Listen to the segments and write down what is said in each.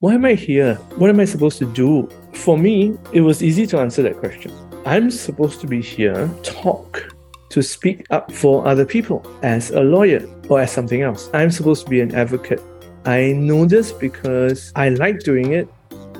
Why am I here? What am I supposed to do? For me, it was easy to answer that question. I'm supposed to be here, to speak up for other people as a lawyer or as something else. I'm supposed to be an advocate. I know this because I like doing it.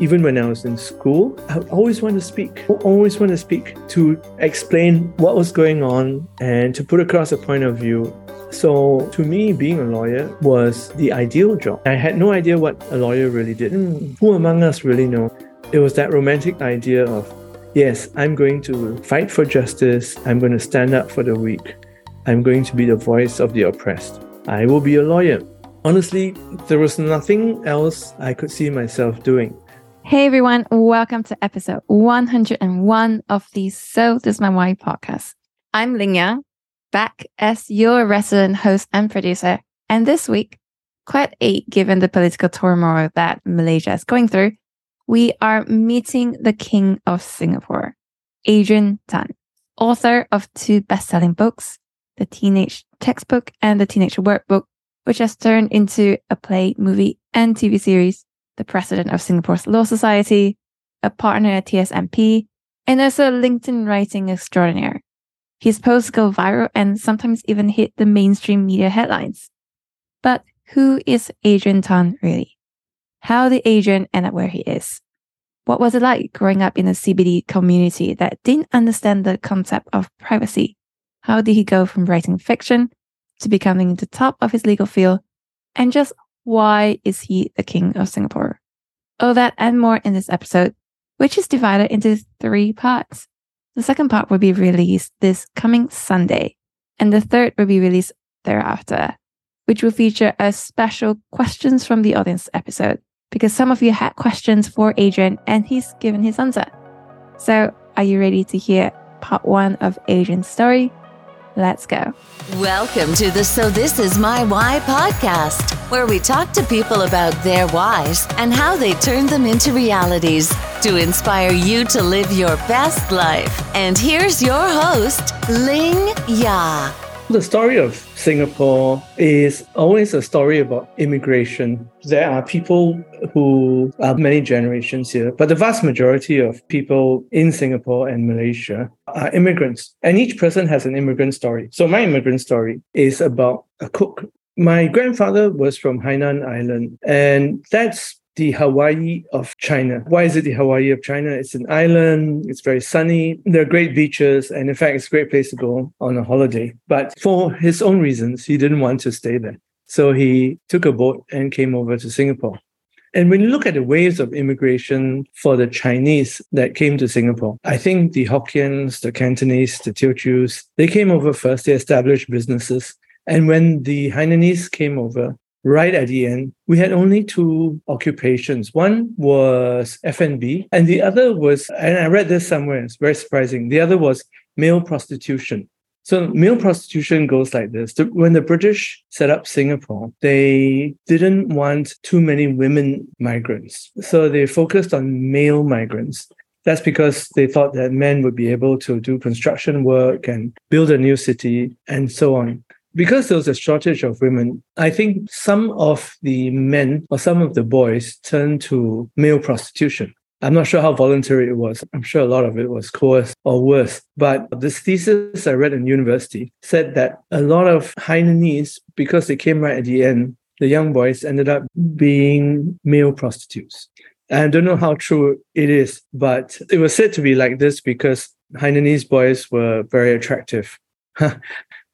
Even when I was in school, I always wanted to speak. I always wanted to speak to explain what was going on and to put across a point of view. So to me, being a lawyer was the ideal job. I had no idea what a lawyer really did. Who among us really know? It was that romantic idea of, yes, I'm going to fight for justice. I'm going to stand up for the weak. I'm going to be the voice of the oppressed. I will be a lawyer. Honestly, there was nothing else I could see myself doing. Hey everyone, welcome to episode 101 of the So This Is My Why podcast. I'm Lingya, back as your resident host and producer. And this week, quite eight, given the political turmoil that Malaysia is going through, we are meeting the King of Singapore, Adrian Tan, author of two best-selling books, The Teenage Textbook and The Teenage Workbook, which has turned into a play, movie, and TV series, the president of Singapore's Law Society, a partner at TSMP, and as a LinkedIn writing extraordinaire. His posts go viral and sometimes even hit the mainstream media headlines. But who is Adrian Tan really? How did Adrian end up where he is? What was it like growing up in a CBD community that didn't understand the concept of privacy? How did he go from writing fiction to becoming the top of his legal field? And just why is he the King of Singapore? All that and more in this episode, which is divided into three parts. The second part will be released this coming Sunday, and the third will be released thereafter, which will feature a special questions from the audience episode, because some of you had questions for Adrian and he's given his answer. So are you ready to hear part one of Adrian's story? Let's go. Welcome to the So This Is My Why podcast, where we talk to people about their whys and how they turn them into realities to inspire you to live your best life. And here's your host, Lingya. The story of Singapore is always a story about immigration. There are people who are many generations here, but the vast majority of people in Singapore and Malaysia are immigrants. And each person has an immigrant story. So my immigrant story is about a cook. My grandfather was from Hainan Island, and that's the Hawaii of China. Why is it the Hawaii of China? It's an island, it's very sunny, there are great beaches, and in fact, it's a great place to go on a holiday. But for his own reasons, he didn't want to stay there. So he took a boat and came over to Singapore. And when you look at the waves of immigration for the Chinese that came to Singapore, I think the Hokkiens, the Cantonese, the Teochews, they came over first, they established businesses. And when the Hainanese came over, right at the end, we had only two occupations. One was F&B, and the other was, and I read this somewhere, it's very surprising, the other was male prostitution. So male prostitution goes like this. When the British set up Singapore, they didn't want too many women migrants. So they focused on male migrants. That's because they thought that men would be able to do construction work and build a new city and so on. Because there was a shortage of women, I think some of the men or some of the boys turned to male prostitution. I'm not sure how voluntary it was. I'm sure a lot of it was coerced or worse. But this thesis I read in university said that a lot of Hainanese, because they came right at the end, the young boys ended up being male prostitutes. I don't know how true it is, but it was said to be like this because Hainanese boys were very attractive.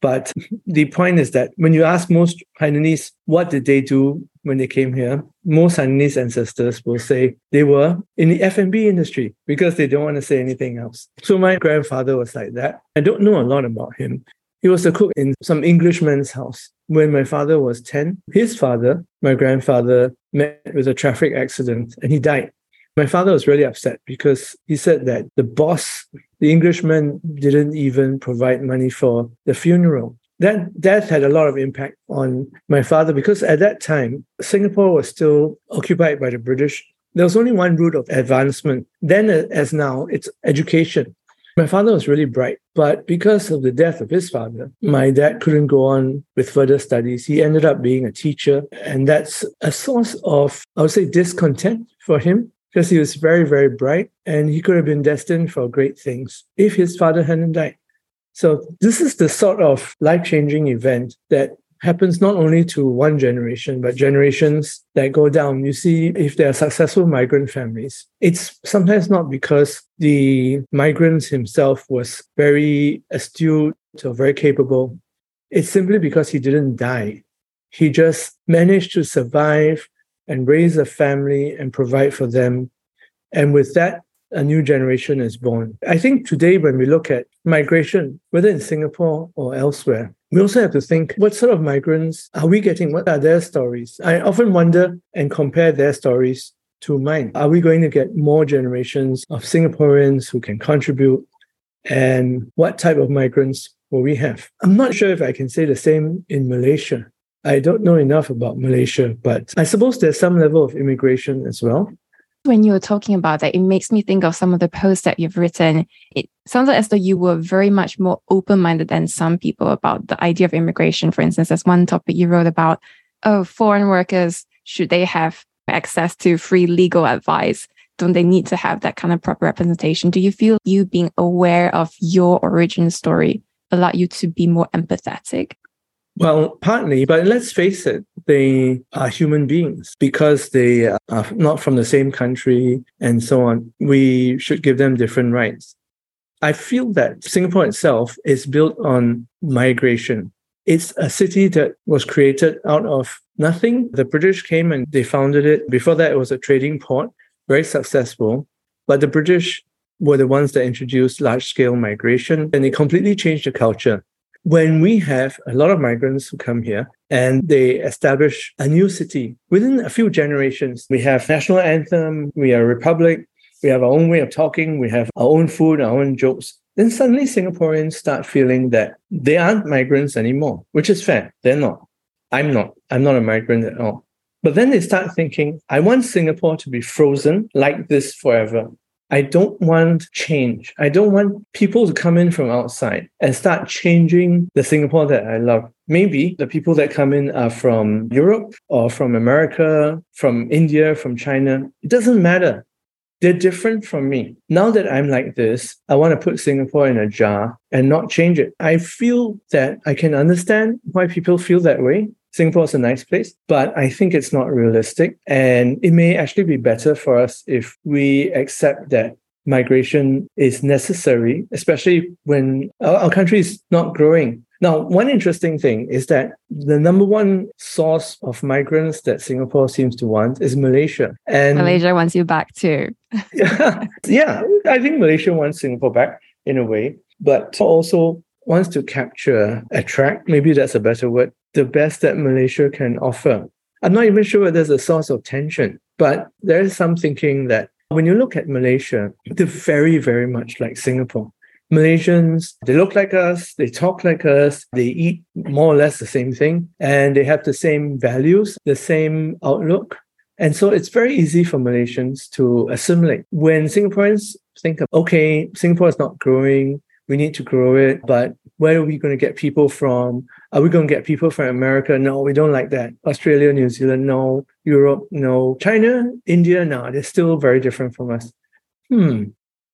But the point is that when you ask most Hainanese what did they do when they came here, most Hainanese ancestors will say they were in the F&B industry because they don't want to say anything else. So my grandfather was like that. I don't know a lot about him. He was a cook in some Englishman's house. When my father was 10, his father, my grandfather, met with a traffic accident and he died. My father was really upset because he said that the boss, the Englishman, didn't even provide money for the funeral. That death had a lot of impact on my father because at that time, Singapore was still occupied by the British. There was only one route of advancement. Then, as now, it's education. My father was really bright, but because of the death of his father, my dad couldn't go on with further studies. He ended up being a teacher, and that's a source of, I would say, discontent for him, because he was very, very bright, and he could have been destined for great things if his father hadn't died. So this is the sort of life-changing event that happens not only to one generation, but generations that go down. You see, if there are successful migrant families, it's sometimes not because the migrant himself was very astute or very capable. It's simply because he didn't die. He just managed to survive and raise a family and provide for them. And with that, a new generation is born. I think today, when we look at migration, whether in Singapore or elsewhere, we also have to think, what sort of migrants are we getting? What are their stories? I often wonder and compare their stories to mine. Are we going to get more generations of Singaporeans who can contribute? And what type of migrants will we have? I'm not sure if I can say the same in Malaysia. I don't know enough about Malaysia, but I suppose there's some level of immigration as well. When you were talking about that, it makes me think of some of the posts that you've written. It sounds as though you were very much more open-minded than some people about the idea of immigration. For instance, there's one topic you wrote about, foreign workers, should they have access to free legal advice? Don't they need to have that kind of proper representation? Do you feel you being aware of your origin story allowed you to be more empathetic? Well, partly, but let's face it, they are human beings because they are not from the same country and so on. We should give them different rights. I feel that Singapore itself is built on migration. It's a city that was created out of nothing. The British came and they founded it. Before that, it was a trading port, very successful. But the British were the ones that introduced large-scale migration, and it completely changed the culture. When we have a lot of migrants who come here and they establish a new city, within a few generations, we have national anthem, we are a republic, we have our own way of talking, we have our own food, our own jokes. Then suddenly Singaporeans start feeling that they aren't migrants anymore, which is fair. They're not. I'm not a migrant at all. But then they start thinking, I want Singapore to be frozen like this forever. I don't want change. I don't want people to come in from outside and start changing the Singapore that I love. Maybe the people that come in are from Europe or from America, from India, from China. It doesn't matter. They're different from me. Now that I'm like this, I want to put Singapore in a jar and not change it. I feel that I can understand why people feel that way. Singapore is a nice place, but I think it's not realistic. And it may actually be better for us if we accept that migration is necessary, especially when our country is not growing. Now, one interesting thing is that the number one source of migrants that Singapore seems to want is Malaysia. And Malaysia wants you back too. Yeah, I think Malaysia wants Singapore back in a way, but also wants to attract, maybe that's a better word, the best that Malaysia can offer. I'm not even sure there's a source of tension, but there is some thinking that when you look at Malaysia, they're very, very much like Singapore. Malaysians, they look like us, they talk like us, they eat more or less the same thing, and they have the same values, the same outlook. And so it's very easy for Malaysians to assimilate. When Singaporeans think of, okay, Singapore is not growing, we need to grow it, but where are we going to get people from? Are we going to get people from America? No, we don't like that. Australia, New Zealand, no. Europe, no. China, India, no. They're still very different from us.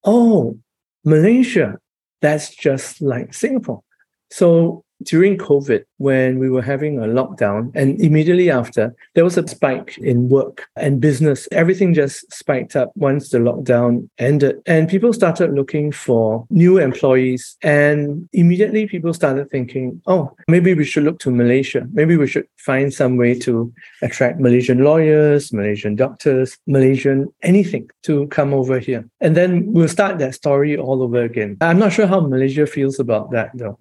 Oh, Malaysia, that's just like Singapore. So during COVID, when we were having a lockdown and immediately after, there was a spike in work and business. Everything just spiked up once the lockdown ended. And people started looking for new employees. And immediately people started thinking, oh, maybe we should look to Malaysia. Maybe we should find some way to attract Malaysian lawyers, Malaysian doctors, Malaysian anything to come over here. And then we'll start that story all over again. I'm not sure how Malaysia feels about that though.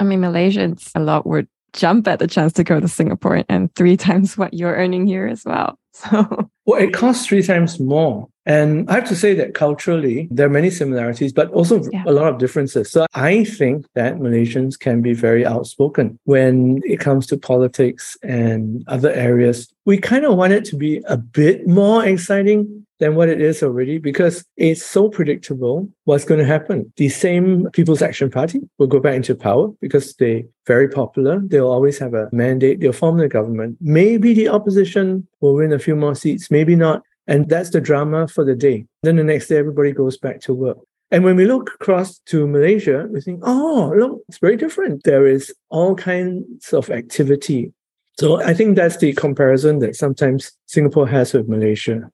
I mean, Malaysians, a lot would jump at the chance to go to Singapore and 3 times what you're earning here as well. So, well, it costs 3 times more. And I have to say that culturally, there are many similarities, but also a lot of differences. So I think that Malaysians can be very outspoken when it comes to politics and other areas. We kind of want it to be a bit more exciting than what it is already, because it's so predictable what's going to happen. The same People's Action Party will go back into power because they're very popular. They'll always have a mandate. They'll form the government. Maybe the opposition will win a few more seats, maybe not. And that's the drama for the day. Then the next day, everybody goes back to work. And when we look across to Malaysia, we think, oh, look, it's very different. There is all kinds of activity. So I think that's the comparison that sometimes Singapore has with Malaysia.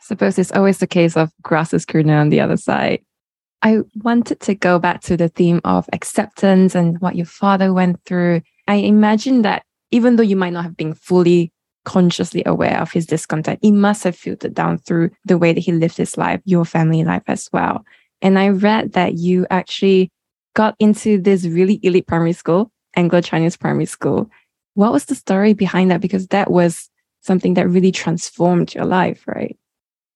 I suppose it's always the case of grass is greener on the other side. I wanted to go back to the theme of acceptance and what your father went through. I imagine that even though you might not have been fully consciously aware of his discontent, it must have filtered down through the way that he lived his life, your family life as well. And I read that you actually got into this really elite primary school, Anglo-Chinese primary school. What was the story behind that? Because that was something that really transformed your life, right?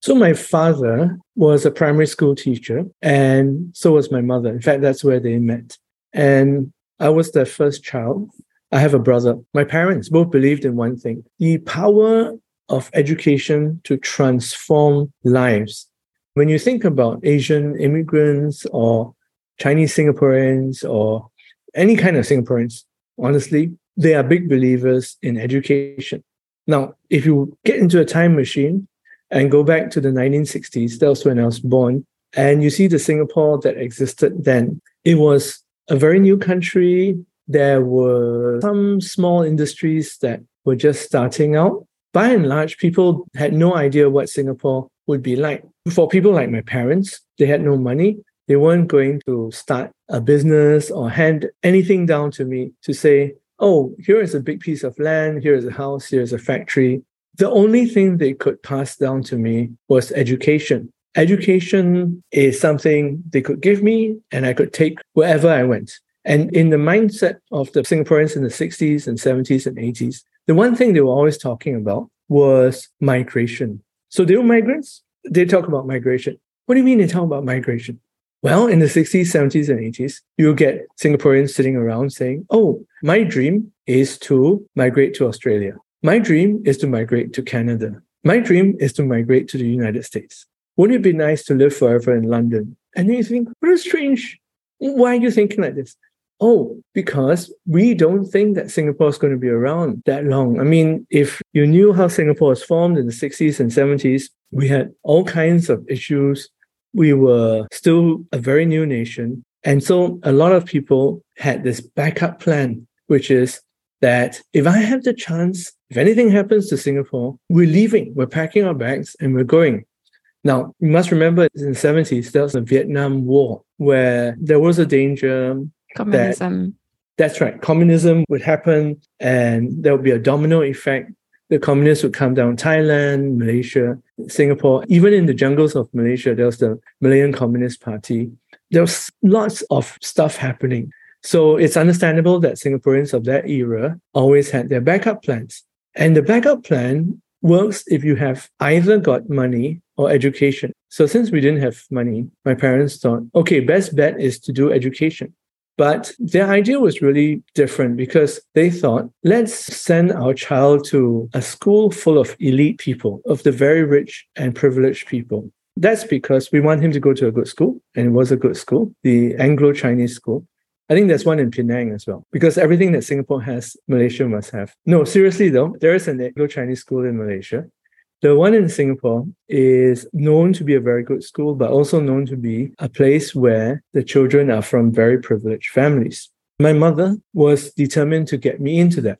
So my father was a primary school teacher, and so was my mother. In fact, that's where they met. And I was their first child. I have a brother. My parents both believed in one thing: the power of education to transform lives. When you think about Asian immigrants or Chinese Singaporeans or any kind of Singaporeans, honestly, they are big believers in education. Now, if you get into a time machine and go back to the 1960s, that was when I was born, and you see the Singapore that existed then, it was a very new country. There were some small industries that were just starting out. By and large, people had no idea what Singapore would be like. For people like my parents, they had no money. They weren't going to start a business or hand anything down to me to say, oh, here is a big piece of land, here is a house, here is a factory. The only thing they could pass down to me was education. Education is something they could give me and I could take wherever I went. And in the mindset of the Singaporeans in the 60s and 70s and 80s, the one thing they were always talking about was migration. So they were migrants. They talk about migration. What do you mean they talk about migration? Well, in the 60s, 70s, and 80s, you get Singaporeans sitting around saying, oh, my dream is to migrate to Australia. My dream is to migrate to Canada. My dream is to migrate to the United States. Wouldn't it be nice to live forever in London? And then you think, what is strange? Why are you thinking like this? Oh, because we don't think that Singapore is going to be around that long. I mean, if you knew how Singapore was formed in the 60s and 70s, we had all kinds of issues. We were still a very new nation. And so a lot of people had this backup plan, which is that if I have the chance, if anything happens to Singapore, we're leaving, we're packing our bags and we're going. Now, you must remember in the 70s, there was the Vietnam War, where there was a danger. Communism. That's right. Communism would happen and there would be a domino effect. The communists would come down Thailand, Malaysia, Singapore. Even in the jungles of Malaysia, there was the Malayan Communist Party. There was lots of stuff happening. So it's understandable that Singaporeans of that era always had their backup plans. And the backup plan works if you have either got money or education. So since we didn't have money, my parents thought, okay, best bet is to do education. But their idea was really different because they thought, let's send our child to a school full of elite people, of the very rich and privileged people. That's because we want him to go to a good school, and it was a good school, the Anglo-Chinese school. I think there's one in Penang as well, because everything that Singapore has, Malaysia must have. No, seriously though, there is an Anglo-Chinese school in Malaysia. The one in Singapore is known to be a very good school, but also known to be a place where the children are from very privileged families. My mother was determined to get me into that.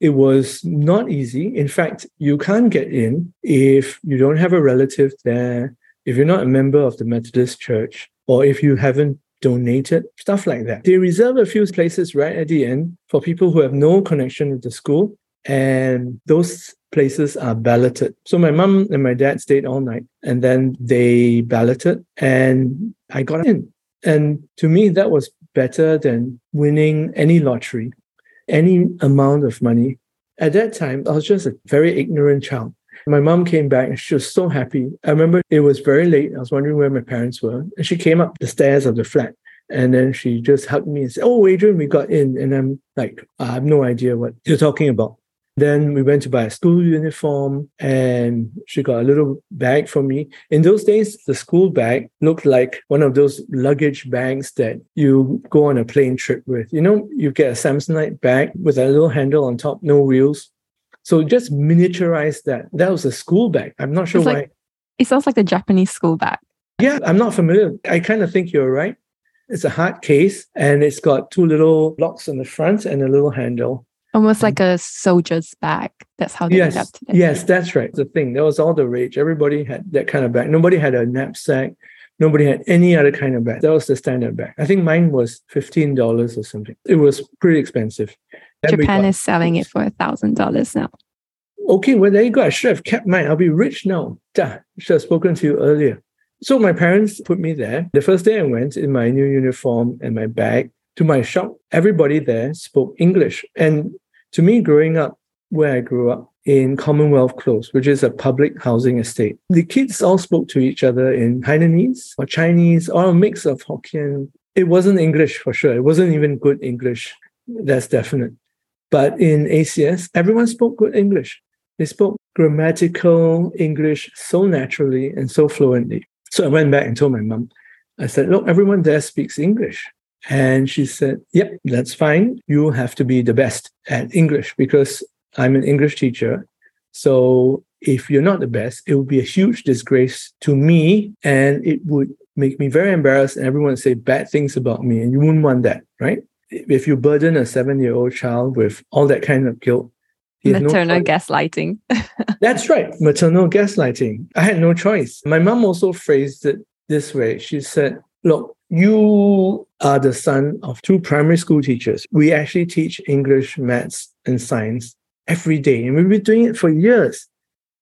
It was not easy. In fact, you can't get in if you don't have a relative there, if you're not a member of the Methodist Church, or if you haven't donated, stuff like that. They reserve a few places right at the end for people who have no connection with the school, and those places are balloted. So my mum and my dad stayed all night and then they balloted and I got in. And to me, that was better than winning any lottery, any amount of money. At that time, I was just a very ignorant child. My mum came back and she was so happy. I remember it was very late. I was wondering where my parents were. And she came up the stairs of the flat and then she just hugged me and said, oh, Adrian, we got in. And I'm like, I have no idea what you're talking about. Then we went to buy a school uniform and she got a little bag for me. In those days, the school bag looked like one of those luggage bags that you go on a plane trip with. You know, you get a Samsonite bag with a little handle on top, no wheels. So just miniaturize that. That was a school bag. I'm not sure why. It sounds like the Japanese school bag. Yeah, I'm not familiar. I kind of think you're right. It's a hard case and it's got two little locks on the front and a little handle. Almost like a soldier's bag. That's how they adapted it. Yes, that's right. The thing. That was all the rage. Everybody had that kind of bag. Nobody had a knapsack. Nobody had any other kind of bag. That was the standard bag. I think mine was $15 or something. It was pretty expensive. Then Japan is selling it for $1,000 now. Okay, well, there you go. I should have kept mine. I'll be rich now. I should have spoken to you earlier. So my parents put me there. The first day I went in my new uniform and my bag, to my shock, everybody there spoke English. And to me, growing up where I grew up in Commonwealth Close, which is a public housing estate, the kids all spoke to each other in Hainanese or Chinese or a mix of Hokkien. It wasn't English for sure. It wasn't even good English. That's definite. But in ACS, everyone spoke good English. They spoke grammatical English so naturally and so fluently. So I went back and told my mum, I said, look, everyone there speaks English. And she said, yep, that's fine. You have to be the best at English because I'm an English teacher. So if you're not the best, it would be a huge disgrace to me and it would make me very embarrassed and everyone would say bad things about me and you wouldn't want that, right? If you burden a 7-year-old child with all that kind of guilt. Maternal gaslighting. That's right. Maternal gaslighting. I had no choice. My mum also phrased it this way. She said, look, you are the son of two primary school teachers. We actually teach English, maths, and science every day. And we've been doing it for years.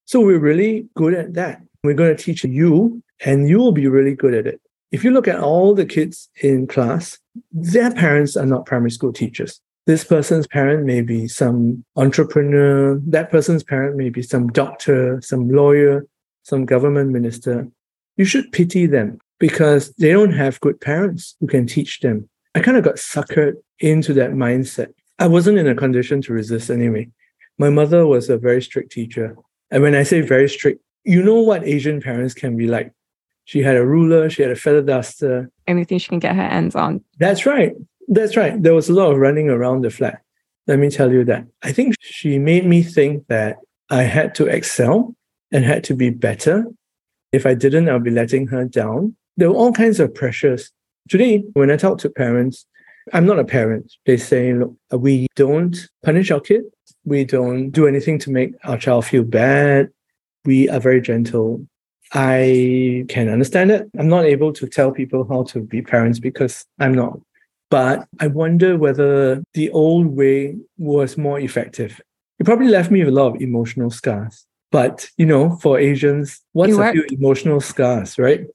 So we're really good at that. We're going to teach you, and you will be really good at it. If you look at all the kids in class, their parents are not primary school teachers. This person's parent may be some entrepreneur. That person's parent may be some doctor, some lawyer, some government minister. You should pity them because they don't have good parents who can teach them. I kind of got suckered into that mindset. I wasn't in a condition to resist anyway. My mother was a very strict teacher. And when I say very strict, you know what Asian parents can be like. She had a ruler, she had a feather duster. Anything she can get her hands on. That's right. That's right. There was a lot of running around the flat. Let me tell you that. I think she made me think that I had to excel and had to be better. If I didn't, I'll be letting her down. There were all kinds of pressures. Today, when I talk to parents, I'm not a parent. They say, look, we don't punish our kid. We don't do anything to make our child feel bad. We are very gentle. I can understand it. I'm not able to tell people how to be parents because I'm not. But I wonder whether the old way was more effective. It probably left me with a lot of emotional scars. But, you know, for Asians, what's a few emotional scars, right?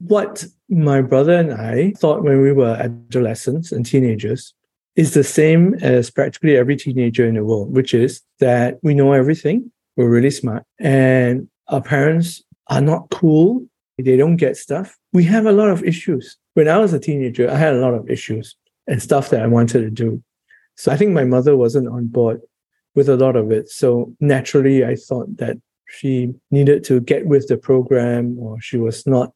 What my brother and I thought when we were adolescents and teenagers is the same as practically every teenager in the world, which is that we know everything, we're really smart, and our parents are not cool. They don't get stuff. We have a lot of issues. When I was a teenager, I had a lot of issues and stuff that I wanted to do. So I think my mother wasn't on board with a lot of it. So naturally, I thought that she needed to get with the program or she was not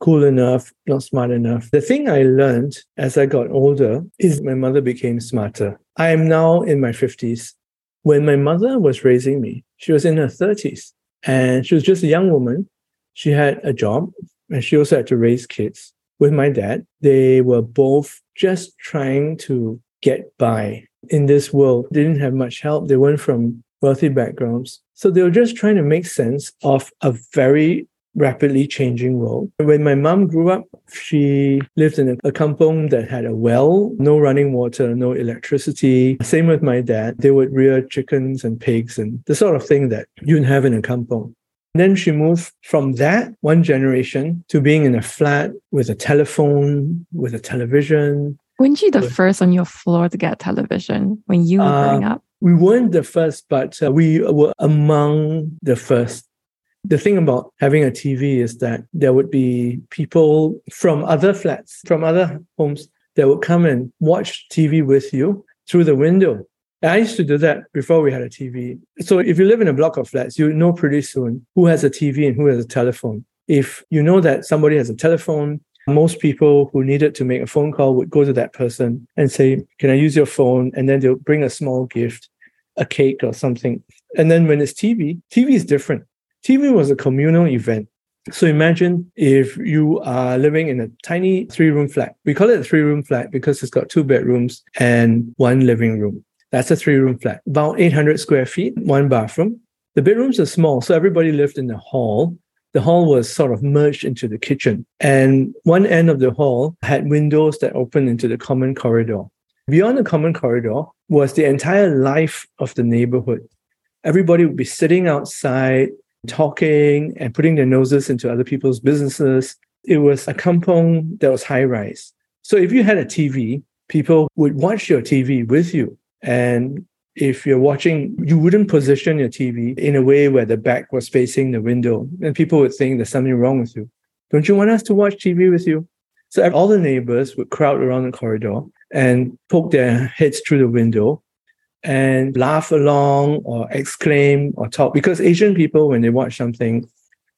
cool enough, not smart enough. The thing I learned as I got older is my mother became smarter. I am now in my 50s. When my mother was raising me, she was in her 30s. And she was just a young woman. She had a job and she also had to raise kids. With my dad, they were both just trying to get by in this world. They didn't have much help. They weren't from wealthy backgrounds. So they were just trying to make sense of a very rapidly changing world. When my mom grew up, she lived in a kampong that had a well, no running water, no electricity. Same with my dad. They would rear chickens and pigs and the sort of thing that you'd have in a kampong. And then she moved from that one generation to being in a flat with a telephone, with a television. Weren't you the first on your floor to get a television when you were growing up? We weren't the first, but we were among the first. The thing about having a TV is that there would be people from other flats, from other homes that would come and watch TV with you through the window. And I used to do that before we had a TV. So if you live in a block of flats, you know pretty soon who has a TV and who has a telephone. If you know that somebody has a telephone, most people who needed to make a phone call would go to that person and say, can I use your phone? And then they'll bring a small gift, a cake or something. And then when it's TV, TV is different. TV was a communal event. So imagine if you are living in a tiny three-room flat. We call it a three-room flat because it's got two bedrooms and one living room. That's a three-room flat, about 800 square feet, one bathroom. The bedrooms are small, so everybody lived in the hall. The hall was sort of merged into the kitchen. And one end of the hall had windows that opened into the common corridor. Beyond the common corridor was the entire life of the neighborhood. Everybody would be sitting outside, talking and putting their noses into other people's businesses. It was a kampong that was high rise. So if you had a TV, people would watch your TV with you. And if you're watching, you wouldn't position your TV in a way where the back was facing the window. And people would think there's something wrong with you. Don't you want us to watch TV with you? So all the neighbors would crowd around the corridor and poke their heads through the window and laugh along or exclaim or talk. Because Asian people, when they watch something,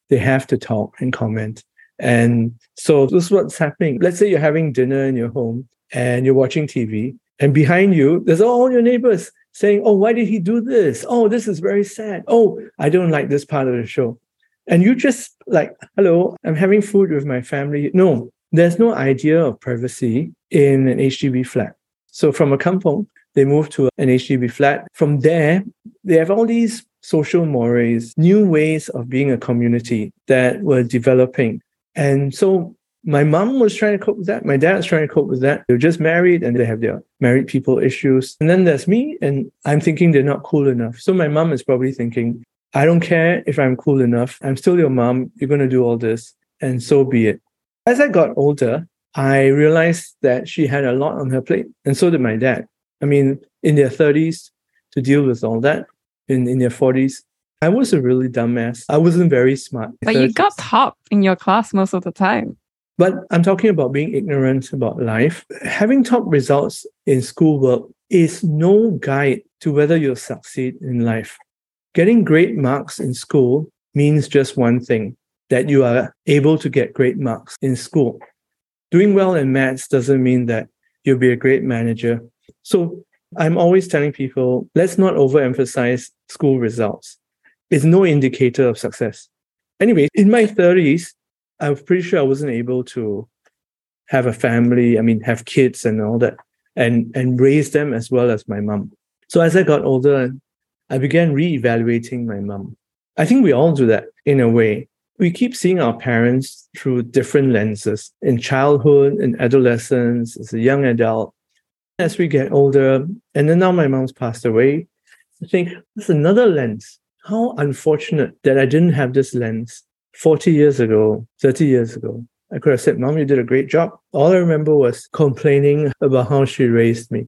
they have to talk and comment. And so this is what's happening. Let's say you're having dinner in your home and you're watching TV. And behind you, there's all your neighbors saying, oh, why did he do this? Oh, this is very sad. Oh, I don't like this part of the show. And you just like, hello, I'm having food with my family. No, there's no idea of privacy in an HDB flat. So from a kampong, they move to an HDB flat. From there, they have all these social mores, new ways of being a community that were developing. And so my mom was trying to cope with that. My dad was trying to cope with that. They're just married and they have their married people issues. And then there's me, and I'm thinking they're not cool enough. So my mom is probably thinking, I don't care if I'm cool enough. I'm still your mom. You're going to do all this. And so be it. As I got older, I realized that she had a lot on her plate. And so did my dad. I mean, in their 30s, to deal with all that, in their 40s. I was a really dumbass. I wasn't very smart. But you got top in your class most of the time. But I'm talking about being ignorant about life. Having top results in schoolwork is no guide to whether you'll succeed in life. Getting great marks in school means just one thing, that you are able to get great marks in school. Doing well in maths doesn't mean that you'll be a great manager. So I'm always telling people, let's not overemphasize school results. It's no indicator of success. Anyway, in my 30s, I'm pretty sure I wasn't able to have a family, have kids and all that, and raise them as well as my mum. So as I got older, I began reevaluating my mum. I think we all do that in a way. We keep seeing our parents through different lenses in childhood, in adolescence, as a young adult. As we get older, and then now my mum's passed away, I think that's another lens. How unfortunate that I didn't have this lens. 40 years ago, 30 years ago, I could have said, Mom, you did a great job. All I remember was complaining about how she raised me.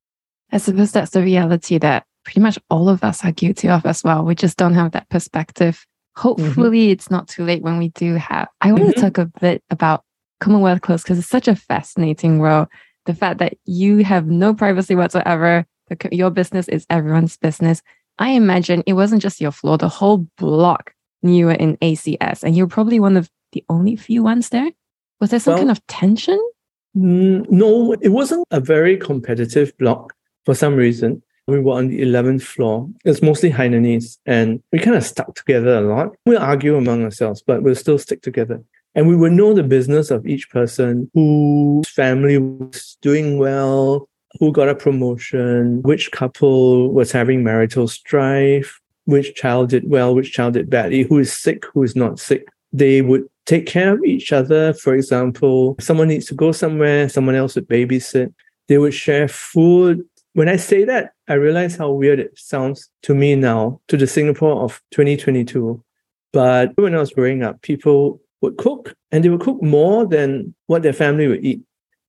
I suppose that's the reality that pretty much all of us are guilty of as well. We just don't have that perspective. Hopefully, it's not too late when we do have. I want to talk a bit about Commonwealth Close because it's such a fascinating role. The fact that you have no privacy whatsoever, your business is everyone's business. I imagine it wasn't just your floor, the whole block. You were in ACS and you're probably one of the only few ones there. Was there some kind of tension? No, it wasn't a very competitive block for some reason. We were on the 11th floor. It's mostly Hainanese and we kind of stuck together a lot. We'll argue among ourselves, but we'll still stick together. And we would know the business of each person, whose family was doing well, who got a promotion, which couple was having marital strife, which child did well, which child did badly, who is sick, who is not sick. They would take care of each other. For example, if someone needs to go somewhere, someone else would babysit. They would share food. When I say that, I realize how weird it sounds to me now, to the Singapore of 2022. But when I was growing up, people would cook and they would cook more than what their family would eat.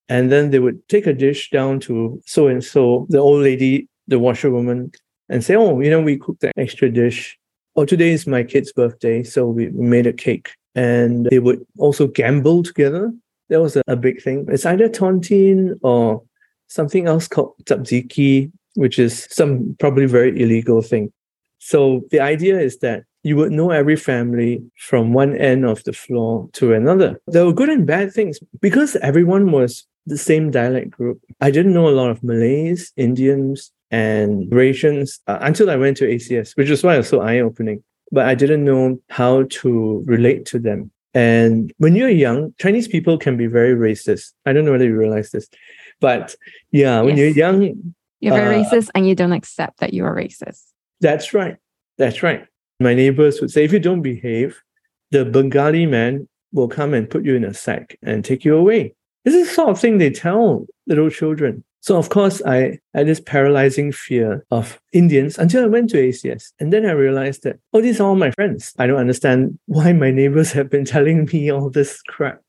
And then they would take a dish down to so-and-so, the old lady, the washerwoman, and say, oh, we cooked that extra dish. Or today is my kid's birthday, so we made a cake. And they would also gamble together. That was a big thing. It's either tontine or something else called tzapziki. which is some probably very illegal thing. So the idea is that you would know every family from one end of the floor to another. There were good and bad things. Because everyone was the same dialect group, I didn't know a lot of Malays, Indians, and Eurasians until I went to ACS, which is why it was so eye-opening. But I didn't know how to relate to them. And when you're young, Chinese people can be very racist. I don't know whether you realize this. But yeah, when you're young... You're very racist and you don't accept that you are racist. That's right. That's right. My neighbors would say, if you don't behave, the Bengali man will come and put you in a sack and take you away. This is the sort of thing they tell little children. So, of course, I had this paralyzing fear of Indians until I went to ACS. And then I realized that, oh, these are all my friends. I don't understand why my neighbors have been telling me all this crap.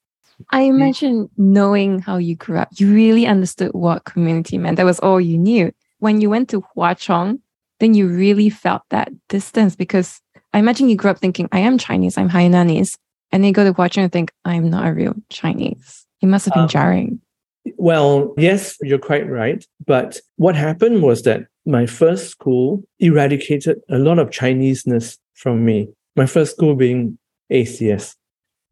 I imagine knowing how you grew up, you really understood what community meant. That was all you knew. When you went to Hwa Chong, then you really felt that distance, because I imagine you grew up thinking, I am Chinese, I'm Hainanese. And then you go to Hwa Chong and think, I'm not a real Chinese. It must have been jarring. Well, yes, you're quite right. But what happened was that my first school eradicated a lot of Chinese-ness from me. My first school being ACS.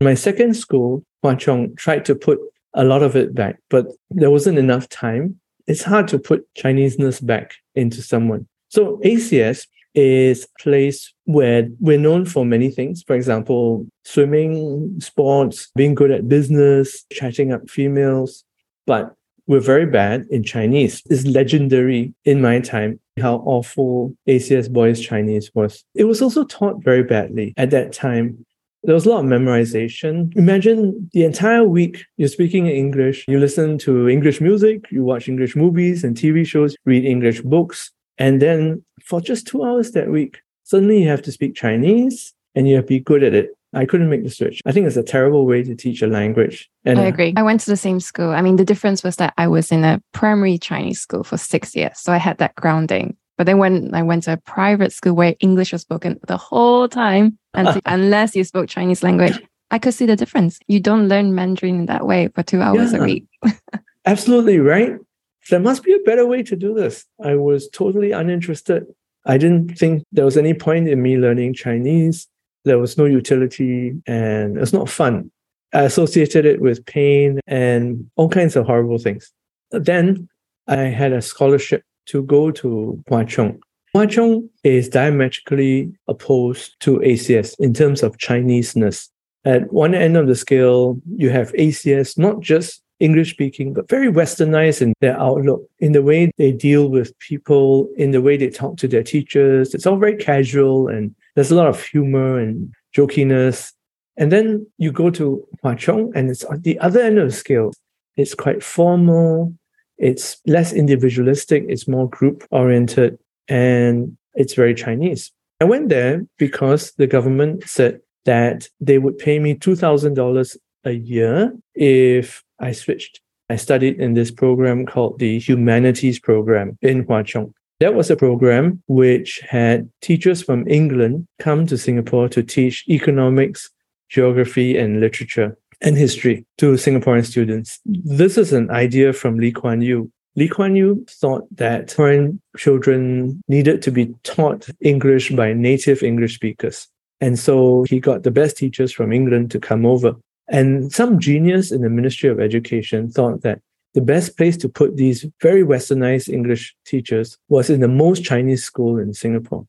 My second school, Hwa Chong, tried to put a lot of it back, but there wasn't enough time. It's hard to put Chinese-ness back into someone. So ACS is a place where we're known for many things. For example, swimming, sports, being good at business, chatting up females. But we're very bad in Chinese. It's legendary in my time how awful ACS boys' Chinese was. It was also taught very badly at that time. There was a lot of memorization. Imagine the entire week you're speaking in English, you listen to English music, you watch English movies and TV shows, read English books. And then for just 2 hours that week, suddenly you have to speak Chinese and you have to be good at it. I couldn't make the switch. I think it's a terrible way to teach a language. And I agree. I went to the same school. I mean, the difference was that I was in a primary Chinese school for 6 years. So I had that grounding. But then when I went to a private school where English was spoken the whole time, and unless you spoke Chinese language, I could see the difference. You don't learn Mandarin in that way for 2 hours a week. Absolutely, right? There must be a better way to do this. I was totally uninterested. I didn't think there was any point in me learning Chinese. There was no utility and it's not fun. I associated it with pain and all kinds of horrible things. Then I had a scholarship to go to Hwa Chong. Hwa Chong is diametrically opposed to ACS in terms of Chinese-ness. At one end of the scale, you have ACS, not just English-speaking, but very westernized in their outlook, in the way they deal with people, in the way they talk to their teachers. It's all very casual and there's a lot of humor and jokiness. And then you go to Hwa Chong and it's at the other end of the scale. It's quite formal. It's less individualistic. It's more group-oriented. And it's very Chinese. I went there because the government said that they would pay me $2,000 a year if I switched. I studied in this program called the Humanities Program in Hwa Chong. That was a program which had teachers from England come to Singapore to teach economics, geography, and literature and history to Singaporean students. This is an idea from Lee Kuan Yew. Lee Kuan Yew thought that foreign children needed to be taught English by native English speakers. And so he got the best teachers from England to come over. And some genius in the Ministry of Education thought that the best place to put these very westernized English teachers was in the most Chinese school in Singapore.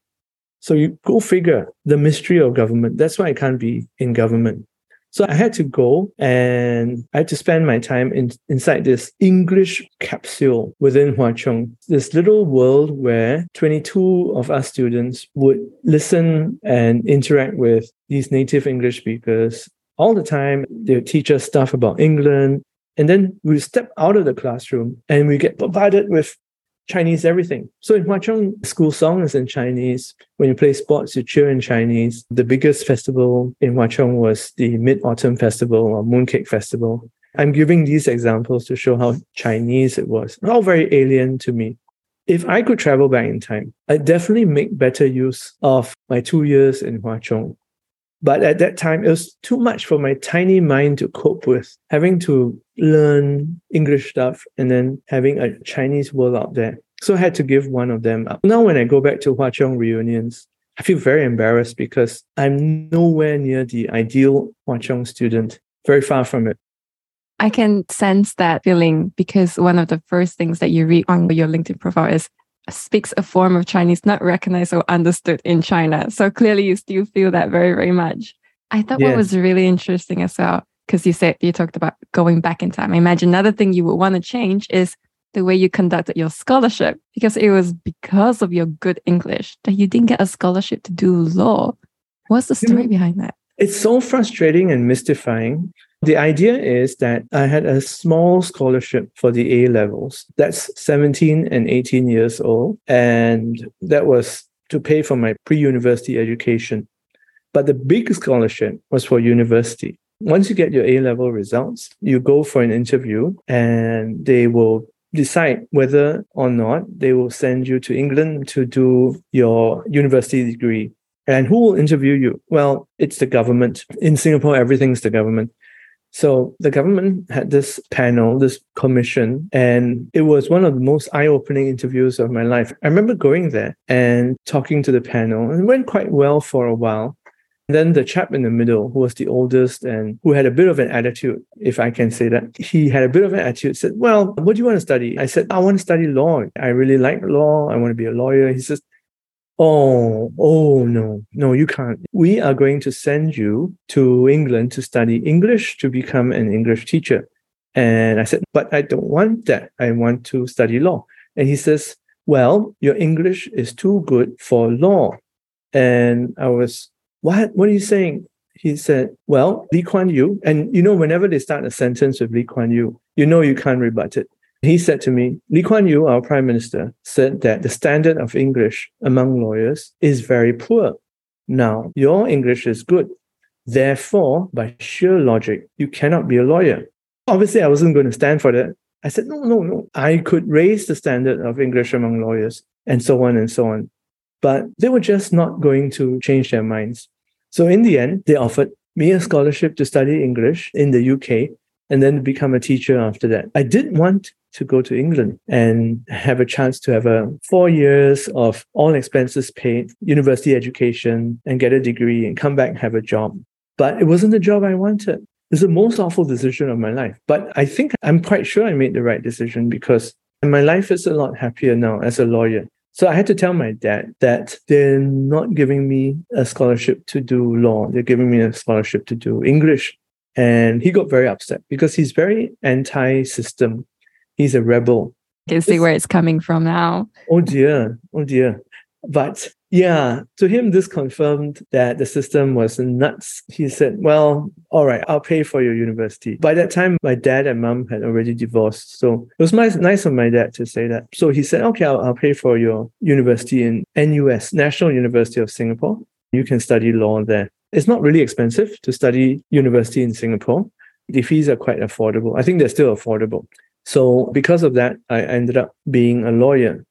So you go figure the mystery of government. That's why I can't be in government. So I had to go and I had to spend my time inside this English capsule within Hwa Chong, this little world where 22 of us students would listen and interact with these native English speakers all the time. They would teach us stuff about England. And then we step out of the classroom and we get bombarded with Chinese everything. So in Hwa Chong, school song is in Chinese. When you play sports, you cheer in Chinese. The biggest festival in Hwa Chong was the Mid-Autumn Festival or Mooncake Festival. I'm giving these examples to show how Chinese it was. All very alien to me. If I could travel back in time, I'd definitely make better use of my 2 years in Hwa Chong. But at that time, it was too much for my tiny mind to cope with, having to learn English stuff and then having a Chinese world out there. So I had to give one of them up. Now when I go back to Hwa Chong reunions, I feel very embarrassed because I'm nowhere near the ideal Hwa Chong student. Very far from it. I can sense that feeling because one of the first things that you read on your LinkedIn profile is speaks a form of Chinese not recognized or understood in China. So clearly you still feel that very, very much. I thought What was really interesting as well, because you said you talked about going back in time. I imagine another thing you would want to change is the way you conducted your scholarship, because it was because of your good English that you didn't get a scholarship to do law. What's the story behind that? It's so frustrating and mystifying. The idea is that I had a small scholarship for the A levels. That's 17 and 18 years old. And that was to pay for my pre-university education. But the big scholarship was for university. Once you get your A level results, you go for an interview and they will decide whether or not they will send you to England to do your university degree. And who will interview you? Well, it's the government. In Singapore, everything's the government. So the government had this panel, this commission, and it was one of the most eye-opening interviews of my life. I remember going there and talking to the panel, and it went quite well for a while. And then the chap in the middle, who was the oldest and who had a bit of an attitude, if I can say that, he had a bit of an attitude, said, well, what do you want to study? I said, I want to study law. I really like law. I want to be a lawyer. He says, Oh, no, you can't. We are going to send you to England to study English, to become an English teacher. And I said, but I don't want that. I want to study law. And he says, well, your English is too good for law. And I was, what are you saying? He said, well, Lee Kuan Yew. And you know, whenever they start a sentence with Lee Kuan Yew, you know you can't rebut it. He said to me, Lee Kuan Yew, our prime minister, said that the standard of English among lawyers is very poor. Now, your English is good. Therefore, by sheer logic, you cannot be a lawyer. Obviously, I wasn't going to stand for that. I said, no. I could raise the standard of English among lawyers and so on and so on. But they were just not going to change their minds. So in the end, they offered me a scholarship to study English in the UK and then become a teacher after that. I did want to go to England and have a chance to have a 4 years of all expenses paid, university education, and get a degree and come back and have a job. But it wasn't the job I wanted. It's the most awful decision of my life. But I think I'm quite sure I made the right decision because my life is a lot happier now as a lawyer. So I had to tell my dad that they're not giving me a scholarship to do law. They're giving me a scholarship to do English. And he got very upset because he's very anti-system. He's a rebel. I can see where it's coming from now. Oh dear. But yeah, to him, this confirmed that the system was nuts. He said, well, all right, I'll pay for your university. By that time, my dad and mom had already divorced. So it was nice of my dad to say that. So he said, okay, I'll pay for your university in NUS, National University of Singapore. You can study law there. It's not really expensive to study university in Singapore. The fees are quite affordable. I think they're still affordable. So because of that, I ended up being a lawyer.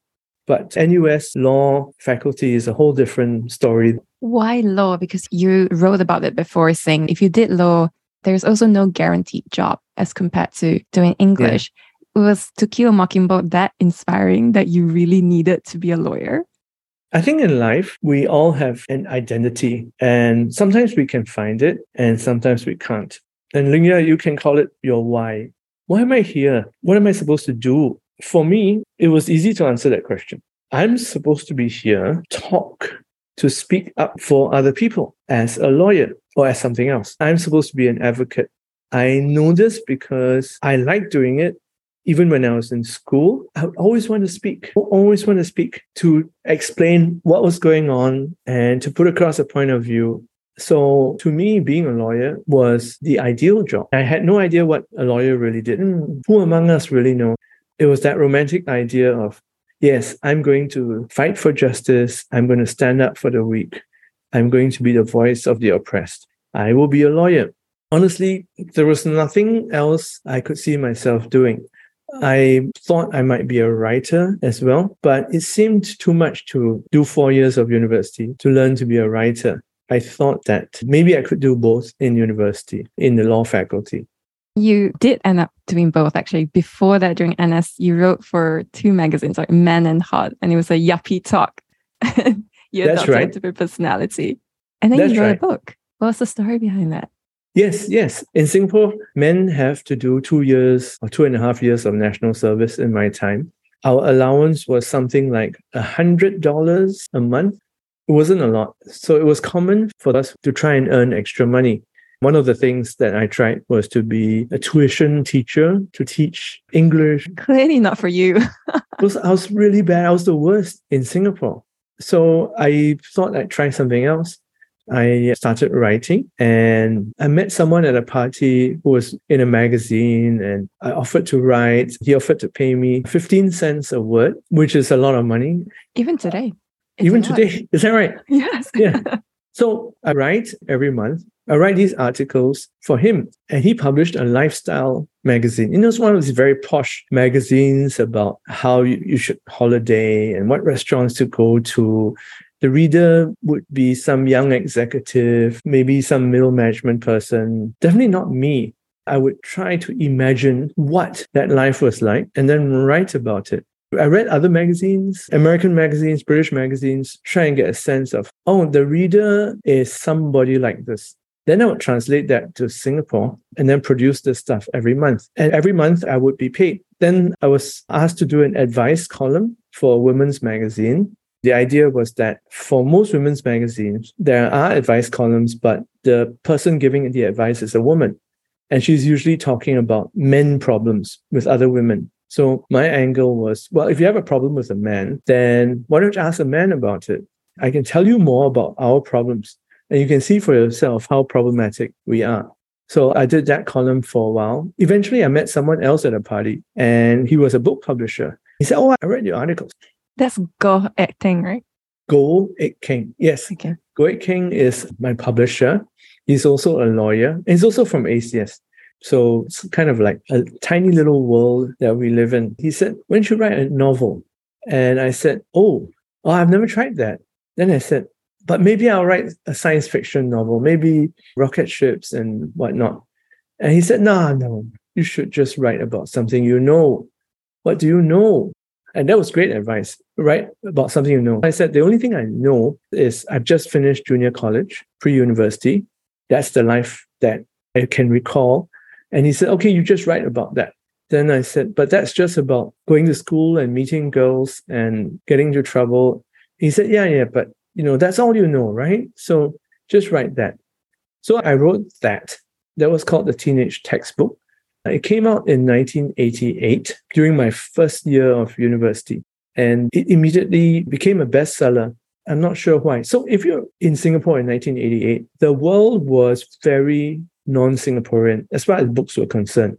But NUS law faculty is a whole different story. Why law? Because you wrote about it before saying if you did law, there's also no guaranteed job as compared to doing English. Yeah. Was To Kill a Mockingbird that inspiring that you really needed to be a lawyer? I think in life, we all have an identity and sometimes we can find it and sometimes we can't. And Lingya, you can call it your why. Why am I here? What am I supposed to do? For me, it was easy to answer that question. I'm supposed to be here, to speak up for other people as a lawyer or as something else. I'm supposed to be an advocate. I know this because I like doing it. Even when I was in school, I would always want to speak. I always want to speak to explain what was going on and to put across a point of view. So to me, being a lawyer was the ideal job. I had no idea what a lawyer really did. Who among us really know? It was that romantic idea of, yes, I'm going to fight for justice. I'm going to stand up for the weak. I'm going to be the voice of the oppressed. I will be a lawyer. Honestly, there was nothing else I could see myself doing. I thought I might be a writer as well, but it seemed too much to do 4 years of university to learn to be a writer. I thought that maybe I could do both in university, in the law faculty. You did end up doing both, actually. Before that, during NS, you wrote for two magazines, like Men and Hot, and it was a yuppie talk. That's right. Your personality. And then you wrote a book. What's the story behind that? Yes. In Singapore, men have to do 2 years or 2.5 years of national service in my time. Our allowance was something like $100 a month. It wasn't a lot. So it was common for us to try and earn extra money. One of the things that I tried was to be a tuition teacher to teach English. Clearly not for you. I was really bad. I was the worst in Singapore. So I thought I'd try something else. I started writing and I met someone at a party who was in a magazine, and I offered to write. He offered to pay me 15 cents a word, which is a lot of money. Even today. Is that right? Yes. Yeah. So I write every month. I write these articles for him, and he published a lifestyle magazine. It was one of these very posh magazines about how you should holiday and what restaurants to go to. The reader would be some young executive, maybe some middle management person, definitely not me. I would try to imagine what that life was like and then write about it. I read other magazines, American magazines, British magazines, try and get a sense of, the reader is somebody like this. Then I would translate that to Singapore and then produce this stuff every month. And every month I would be paid. Then I was asked to do an advice column for a women's magazine. The idea was that for most women's magazines, there are advice columns, but the person giving the advice is a woman. And she's usually talking about men problems with other women. So my angle was, if you have a problem with a man, then why don't you ask a man about it? I can tell you more about our problems. And you can see for yourself how problematic we are. So I did that column for a while. Eventually, I met someone else at a party, and he was a book publisher. He said, I read your articles. That's Go Ek King, right? Go Ek King, yes. Okay. Go Ek King is my publisher. He's also a lawyer. He's also from ACS. So it's kind of like a tiny little world that we live in. He said, why don't you write a novel? And I said, oh, I've never tried that. Then I said, but maybe I'll write a science fiction novel, maybe rocket ships and whatnot. And he said, no, you should just write about something you know. What do you know? And that was great advice, write about something you know. I said, the only thing I know is I've just finished junior college, pre-university. That's the life that I can recall. And he said, okay, you just write about that. Then I said, but that's just about going to school and meeting girls and getting into trouble. He said, yeah, but that's all you know, right? So just write that. So I wrote that. That was called The Teenage Textbook. It came out in 1988 during my first year of university, and it immediately became a bestseller. I'm not sure why. So if you're in Singapore in 1988, the world was very non-Singaporean as far as books were concerned.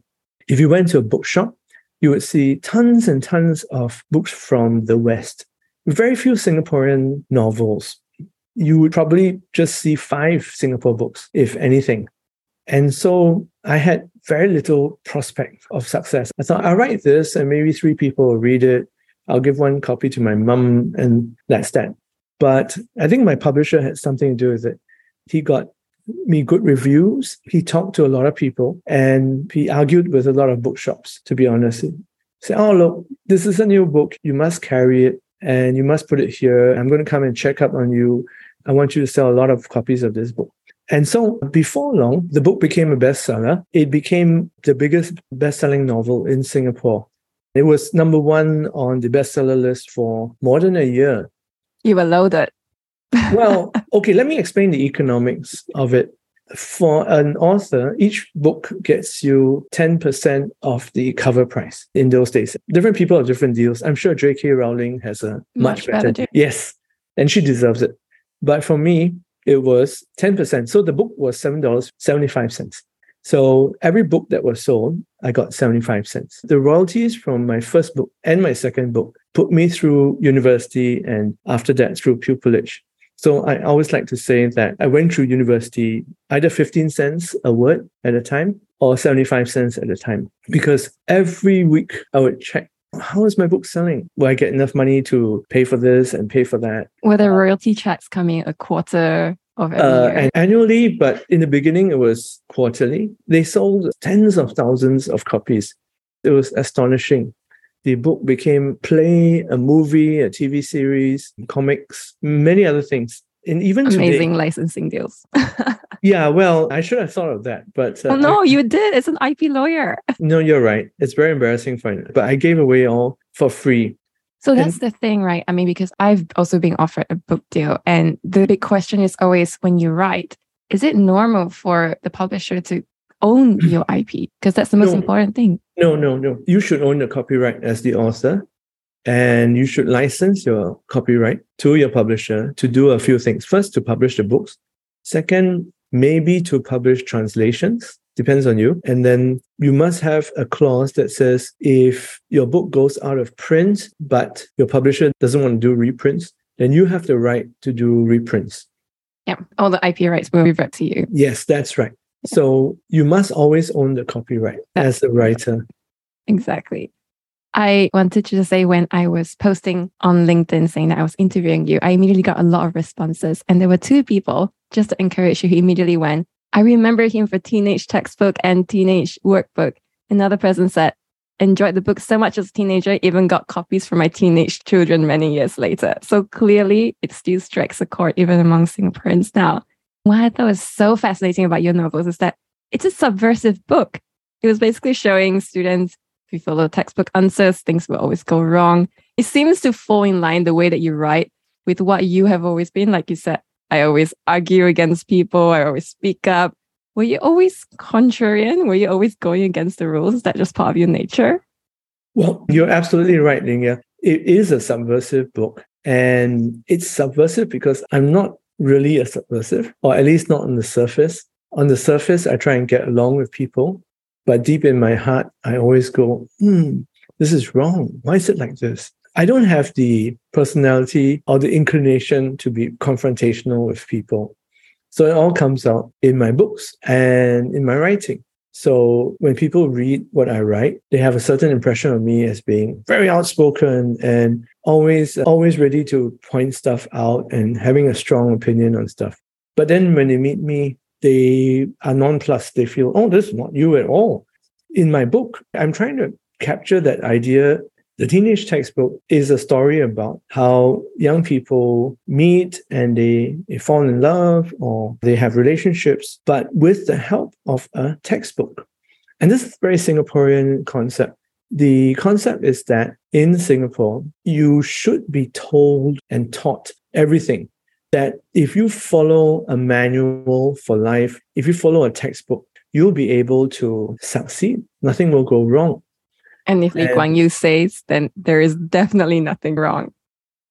If you went to a bookshop, you would see tons and tons of books from the West. Very few Singaporean novels. You would probably just see 5 Singapore books, if anything. And so I had very little prospect of success. I thought, I'll write this and maybe 3 people will read it. I'll give 1 copy to my mum and that's that. But I think my publisher had something to do with it. He got me good reviews. He talked to a lot of people and he argued with a lot of bookshops, to be honest. He said, look, this is a new book. You must carry it. And you must put it here. I'm going to come and check up on you. I want you to sell a lot of copies of this book. And so before long, the book became a bestseller. It became the biggest best-selling novel in Singapore. It was number 1 on the bestseller list for more than a year. You were loaded. Well, okay, let me explain the economics of it. For an author, each book gets you 10% of the cover price in those days. Different people have different deals. I'm sure J.K. Rowling has a much better deal. Yes, and she deserves it. But for me, it was 10%. So the book was $7.75. So every book that was sold, I got 75 cents. The royalties from my first book and my second book put me through university and after that through pupillage. So I always like to say that I went through university either 15 cents a word at a time or 75 cents at a time, because every week I would check, how is my book selling? Will I get enough money to pay for this and pay for that? Were there royalty checks coming a quarter, Of every year? Annually, but in the beginning, it was quarterly. They sold tens of thousands of copies. It was astonishing. The book became play, a movie, a TV series, comics, many other things. And even amazing today, licensing deals. Yeah, well, I should have thought of that, but oh no, you did. It's an IP lawyer. No, you're right. It's very embarrassing for me, but I gave away all for free. So that's the thing, right? I mean, because I've also been offered a book deal, and the big question is always when you write, is it normal for the publisher to own your IP? Because that's the most important thing. No. You should own the copyright as the author. And you should license your copyright to your publisher to do a few things. First, to publish the books. Second, maybe to publish translations. Depends on you. And then you must have a clause that says if your book goes out of print, but your publisher doesn't want to do reprints, then you have the right to do reprints. Yeah, all the IP rights will revert to you. Yes, that's right. Yeah. So you must always own the copyright as a writer. Exactly. I wanted to just say when I was posting on LinkedIn saying that I was interviewing you, I immediately got a lot of responses. And there were two people, just to encourage you, who immediately went, I remember him for Teenage Textbook and Teenage Workbook. Another person said, enjoyed the book so much as a teenager, even got copies for my teenage children many years later. So clearly, it still strikes a chord even among Singaporeans now. What I thought was so fascinating about your novels is that it's a subversive book. It was basically showing students if you follow textbook answers, things will always go wrong. It seems to fall in line the way that you write with what you have always been. Like you said, I always argue against people. I always speak up. Were you always contrarian? Were you always going against the rules? Is that just part of your nature? Well, you're absolutely right, Lingya. It is a subversive book. And it's subversive because I'm not really a subversive, or at least not on the surface. On the surface, I try and get along with people. But deep in my heart, I always go, this is wrong. Why is it like this? I don't have the personality or the inclination to be confrontational with people. So it all comes out in my books and in my writing. So when people read what I write, they have a certain impression of me as being very outspoken and always ready to point stuff out and having a strong opinion on stuff. But then when they meet me, they are nonplussed. They feel, oh, this is not you at all. In my book, I'm trying to capture that idea. The Teenage Textbook is a story about how young people meet and they fall in love or they have relationships, but with the help of a textbook. And this is a very Singaporean concept. The concept is that in Singapore, you should be told and taught everything. That if you follow a manual for life, if you follow a textbook, you'll be able to succeed. Nothing will go wrong. And if Lee Kuan Yew says, then there is definitely nothing wrong.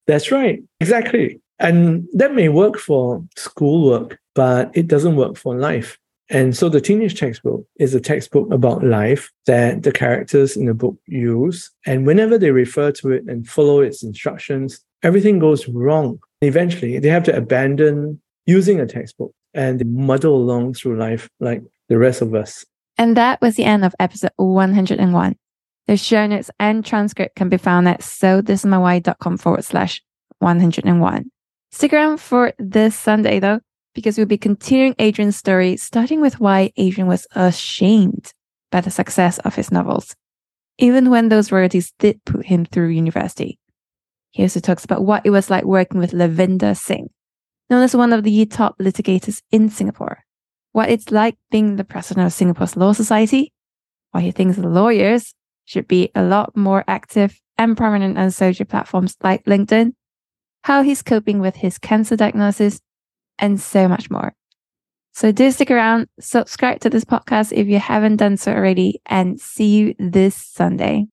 That's right. Exactly. And that may work for schoolwork, but it doesn't work for life. And so the Teenage Textbook is a textbook about life that the characters in the book use. And whenever they refer to it and follow its instructions, everything goes wrong. Eventually, they have to abandon using a textbook and muddle along through life like the rest of us. And that was the end of episode 101. The show notes and transcript can be found at sothisismywhy.com/101. Stick around for this Sunday, though, because we'll be continuing Adrian's story, starting with why Adrian was ashamed by the success of his novels, even when those royalties did put him through university. He also talks about what it was like working with Lavinda Singh, known as one of the top litigators in Singapore, what it's like being the president of Singapore's Law Society, why he thinks lawyers should be a lot more active and prominent on social platforms like LinkedIn, how he's coping with his cancer diagnosis, and so much more. So do stick around, subscribe to this podcast if you haven't done so already, and see you this Sunday.